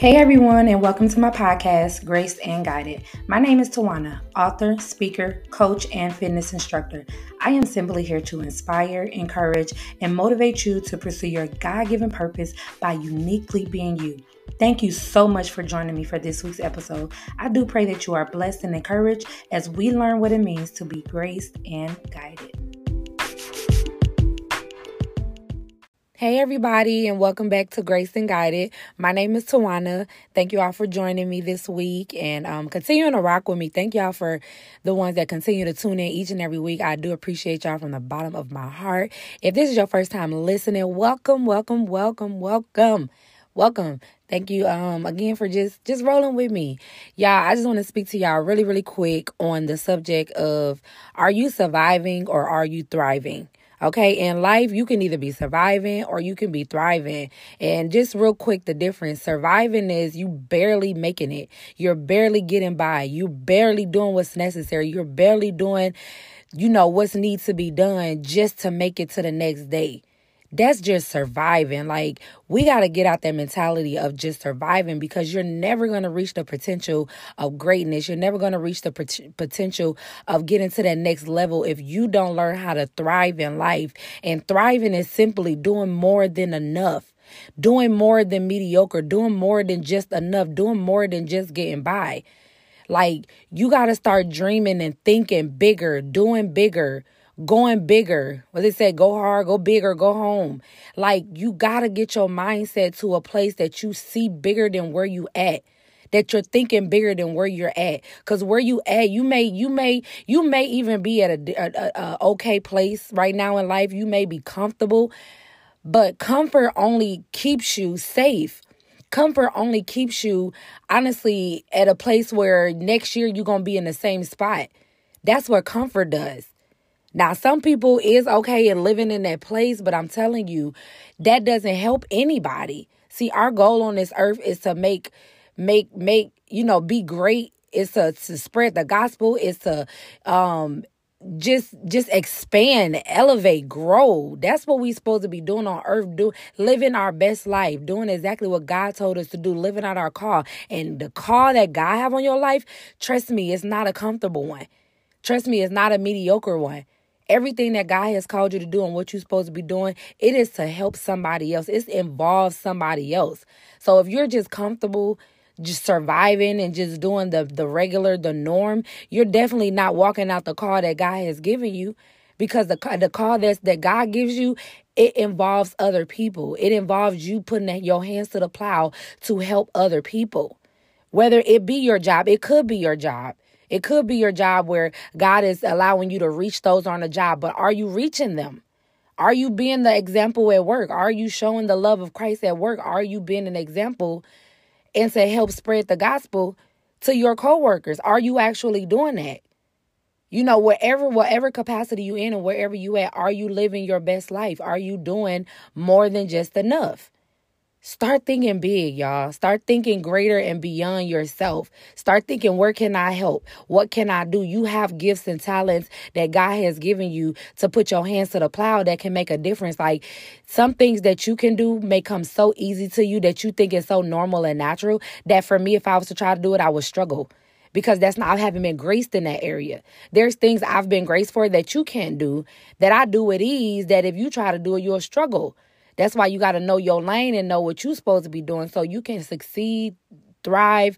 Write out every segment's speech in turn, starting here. Hey everyone, and welcome to my podcast, Graced and Guided. My name is Tujuana, author, speaker, coach, and fitness instructor. I am simply here to inspire, encourage, and motivate you to pursue your God-given purpose by uniquely being you. Thank you so much for joining me for this week's episode. I do pray that you are blessed and encouraged as we learn what it means to be graced and guided. Hey everybody, and welcome back to Graced and Guided. My name is Tujuana. Thank you all for joining me this week and continuing to rock with me. Thank y'all for the ones that continue to tune in each and every week. I do appreciate y'all from the bottom of my heart. If this is your first time listening, welcome. Thank you again for just rolling with me. Y'all, I just want to speak to y'all really, really quick on the subject of, are you surviving or are you thriving? Okay, in life, you can either be surviving or you can be thriving. And just real quick, the difference. Surviving is you barely making it. You're barely getting by. You're barely doing what's necessary. You're barely doing, what's needs to be done just to make it to the next day. That's just surviving. Like, we got to get out that mentality of just surviving, because you're never going to reach the potential of greatness. You're never going to reach the potential of getting to that next level if you don't learn how to thrive in life. And thriving is simply doing more than enough, doing more than mediocre, doing more than just enough, doing more than just getting by. Like, you got to start dreaming and thinking bigger, doing bigger. Going bigger. What they say, go hard, go bigger, go home. Like, you got to get your mindset to a place that you see bigger than where you at, that you're thinking bigger than where you're at. Because where you at, you may even be at a okay place right now in life. You may be comfortable, but comfort only keeps you safe. Comfort only keeps you, honestly, at a place where next year you're going to be in the same spot. That's what comfort does. Now, some people is okay and living in that place, but I'm telling you, that doesn't help anybody. See, our goal on this earth is to make, be great. It's to spread the gospel. It's to just expand, elevate, grow. That's what we're supposed to be doing on earth, living our best life, doing exactly what God told us to do, living out our call. And the call that God have on your life, trust me, it's not a comfortable one. Trust me, it's not a mediocre one. Everything that God has called you to do and what you're supposed to be doing, it is to help somebody else. It involves somebody else. So if you're just comfortable, just surviving and just doing the regular, the norm, you're definitely not walking out the call that God has given you, because the call that God gives you, it involves other people. It involves you putting your hands to the plow to help other people. Whether it be your job, it could be your job. It could be your job where God is allowing you to reach those on a job, but are you reaching them? Are you being the example at work? Are you showing the love of Christ at work? Are you being an example and to help spread the gospel to your coworkers? Are you actually doing that? Whatever capacity you in and wherever you at, are you living your best life? Are you doing more than just enough? Start thinking big, y'all. Start thinking greater and beyond yourself. Start thinking, where can I help? What can I do? You have gifts and talents that God has given you to put your hands to the plow that can make a difference. Like, some things that you can do may come so easy to you that you think it's so normal and natural that, for me, if I was to try to do it, I would struggle. Because I haven't been graced in that area. There's things I've been graced for that you can't do, that I do with ease, that if you try to do it, you'll struggle. That's why you got to know your lane and know what you're supposed to be doing so you can succeed, thrive,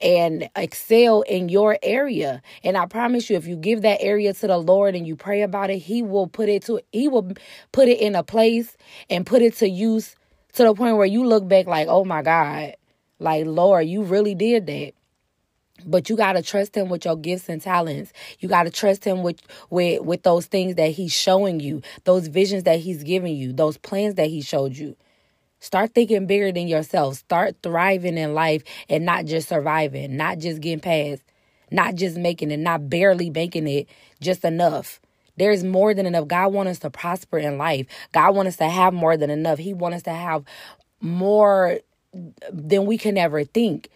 and excel in your area. And I promise you, if you give that area to the Lord and you pray about it, He will put it in a place and put it to use to the point where you look back like, oh my God, like, Lord, you really did that. But you got to trust Him with your gifts and talents. You got to trust Him with those things that He's showing you, those visions that He's giving you, those plans that He showed you. Start thinking bigger than yourself. Start thriving in life and not just surviving, not just getting past, not just making it, not barely making it, just enough. There's more than enough. God wants us to prosper in life. God wants us to have more than enough. He wants us to have more than we can ever think.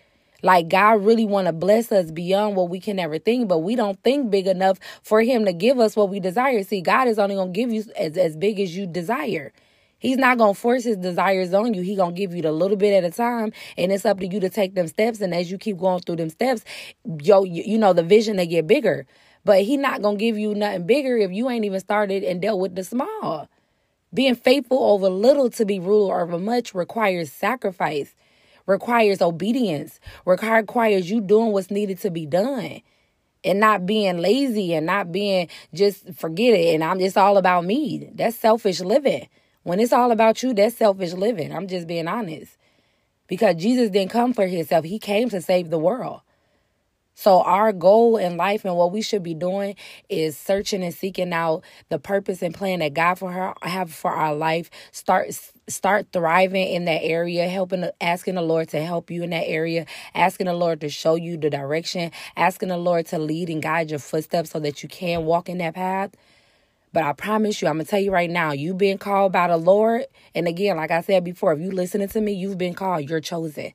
Like, God really want to bless us beyond what we can ever think, but we don't think big enough for Him to give us what we desire. See, God is only going to give you as big as you desire. He's not going to force his desires on you. He's going to give you the little bit at a time, and it's up to you to take them steps. And as you keep going through them steps, the vision, they get bigger. But he's not going to give you nothing bigger if you ain't even started and dealt with the small. Being faithful over little to be ruler over much requires sacrifice, requires obedience, requires you doing what's needed to be done. And not being lazy and not being just forget it and it's all about me. That's selfish living. When it's all about you, that's selfish living. I'm just being honest. Because Jesus didn't come for himself. He came to save the world. So our goal in life and what we should be doing is searching and seeking out the purpose and plan that God have for our life. Start thriving in that area, asking the Lord to help you in that area, asking the Lord to show you the direction, asking the Lord to lead and guide your footsteps so that you can walk in that path. But I promise you, I'm going to tell you right now, you've been called by the Lord. And again, like I said before, if you're listening to me, you've been called, you're chosen.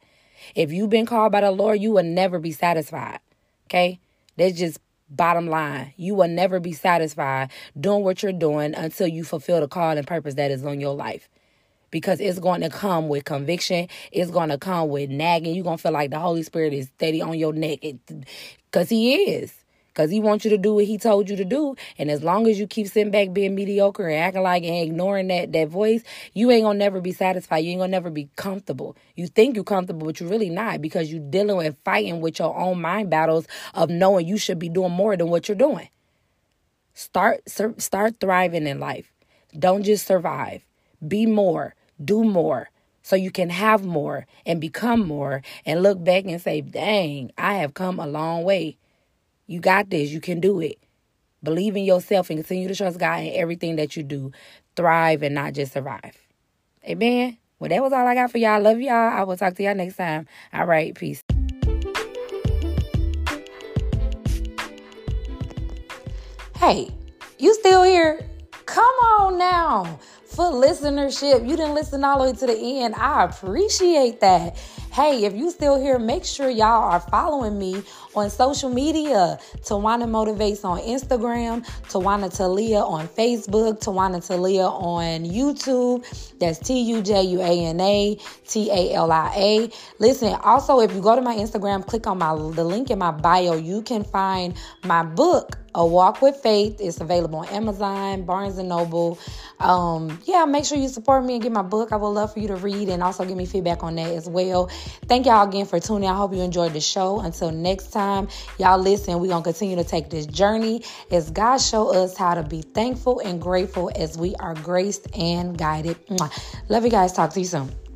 If you've been called by the Lord, you will never be satisfied. Okay, that's just bottom line. You will never be satisfied doing what you're doing until you fulfill the call and purpose that is on your life. Because it's going to come with conviction. It's going to come with nagging. You're going to feel like the Holy Spirit is steady on your neck. Because he is. Because he wants you to do what he told you to do. And as long as you keep sitting back being mediocre and acting like and ignoring that voice, you ain't going to never be satisfied. You ain't going to never be comfortable. You think you're comfortable, but you're really not, because you're dealing with fighting with your own mind battles of knowing you should be doing more than what you're doing. Start thriving in life. Don't just survive. Be more. Do more. So you can have more and become more and look back and say, dang, I have come a long way. You got this. You can do it. Believe in yourself and continue to trust God in everything that you do. Thrive and not just survive. Amen. Well, that was all I got for y'all. I love y'all. I will talk to y'all next time. All right. Peace. Hey, you still here? Come on now. For listenership, you didn't listen all the way to the end. I appreciate that. Hey, if you still here, make sure y'all are following me on social media. Tujuana Motivates on Instagram, Tujuana Talia on Facebook, Tujuana Talia on YouTube. That's TujuanaTalia. Listen, also, if you go to my Instagram, click on the link in my bio, you can find my book, A Walk With Faith. It's available on Amazon, Barnes & Noble. Make sure you support me and get my book. I would love for you to read and also give me feedback on that as well. Thank y'all again for tuning in. I hope you enjoyed the show. Until next time, y'all listen, we're going to continue to take this journey as God show us how to be thankful and grateful as we are graced and guided. Mwah. Love you guys. Talk to you soon.